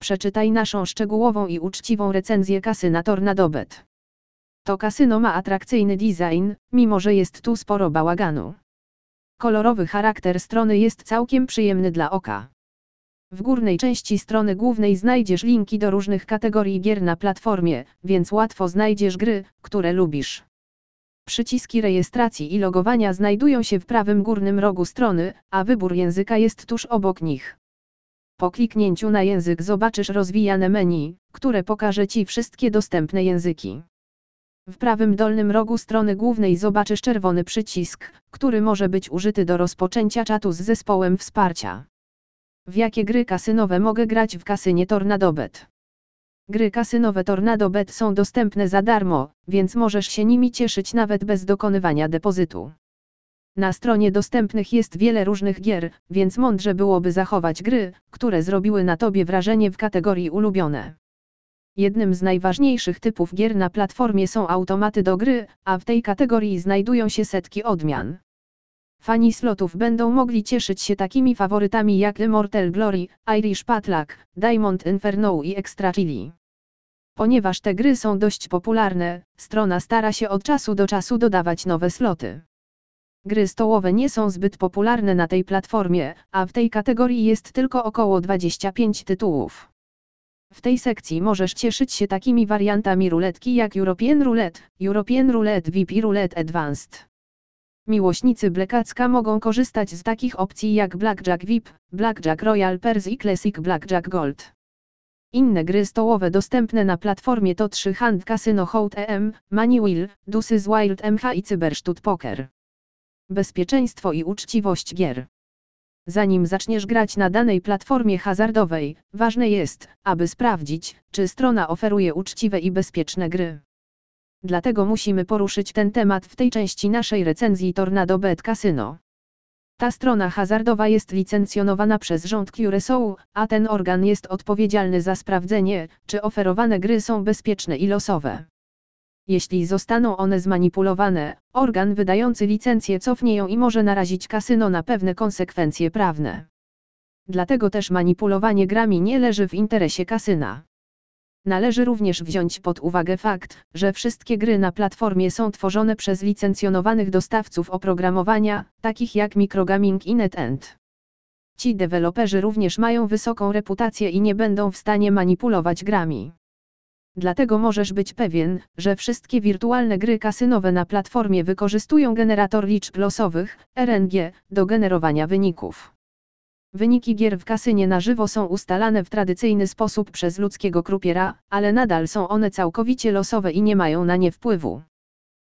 przeczytaj naszą szczegółową i uczciwą recenzję kasyna TornadoBet. To kasyno ma atrakcyjny design, mimo że jest tu sporo bałaganu. Kolorowy charakter strony jest całkiem przyjemny dla oka. W górnej części strony głównej znajdziesz linki do różnych kategorii gier na platformie, więc łatwo znajdziesz gry, które lubisz. Przyciski rejestracji i logowania znajdują się w prawym górnym rogu strony, a wybór języka jest tuż obok nich. Po kliknięciu na język zobaczysz rozwijane menu, które pokaże Ci wszystkie dostępne języki. W prawym dolnym rogu strony głównej zobaczysz czerwony przycisk, który może być użyty do rozpoczęcia czatu z zespołem wsparcia. W jakie gry kasynowe mogę grać w kasynie TornadoBet? Gry kasynowe TornadoBet są dostępne za darmo, więc możesz się nimi cieszyć nawet bez dokonywania depozytu. Na stronie dostępnych jest wiele różnych gier, więc mądrze byłoby zachować gry, które zrobiły na Tobie wrażenie w kategorii ulubione. Jednym z najważniejszych typów gier na platformie są automaty do gry, a w tej kategorii znajdują się setki odmian. Fani slotów będą mogli cieszyć się takimi faworytami jak Immortal Glory, Irish Potluck, Diamond Inferno i Extra Chili. Ponieważ te gry są dość popularne, strona stara się od czasu do czasu dodawać nowe sloty. Gry stołowe nie są zbyt popularne na tej platformie, a w tej kategorii jest tylko około 25 tytułów. W tej sekcji możesz cieszyć się takimi wariantami ruletki jak European Roulette, European Roulette VIP, Roulette Advanced. Miłośnicy blackjacka mogą korzystać z takich opcji jak Blackjack VIP, Blackjack Royal Pairs i Classic Blackjack Gold. Inne gry stołowe dostępne na platformie to 3-Hand Casino House EM, Money Wheel, Deuces Wild MH i Cyberstud Poker. Bezpieczeństwo i uczciwość gier. Zanim zaczniesz grać na danej platformie hazardowej, ważne jest, aby sprawdzić, czy strona oferuje uczciwe i bezpieczne gry. Dlatego musimy poruszyć ten temat w tej części naszej recenzji TornadoBet Casino. Ta strona hazardowa jest licencjonowana przez rząd Curacao, a ten organ jest odpowiedzialny za sprawdzenie, czy oferowane gry są bezpieczne i losowe. Jeśli zostaną one zmanipulowane, organ wydający licencję cofnie ją i może narazić kasyno na pewne konsekwencje prawne. Dlatego też manipulowanie grami nie leży w interesie kasyna. Należy również wziąć pod uwagę fakt, że wszystkie gry na platformie są tworzone przez licencjonowanych dostawców oprogramowania, takich jak Microgaming i NetEnt. Ci deweloperzy również mają wysoką reputację i nie będą w stanie manipulować grami. Dlatego możesz być pewien, że wszystkie wirtualne gry kasynowe na platformie wykorzystują generator liczb losowych, RNG, do generowania wyników. Wyniki gier w kasynie na żywo są ustalane w tradycyjny sposób przez ludzkiego krupiera, ale nadal są one całkowicie losowe i nie mają na nie wpływu.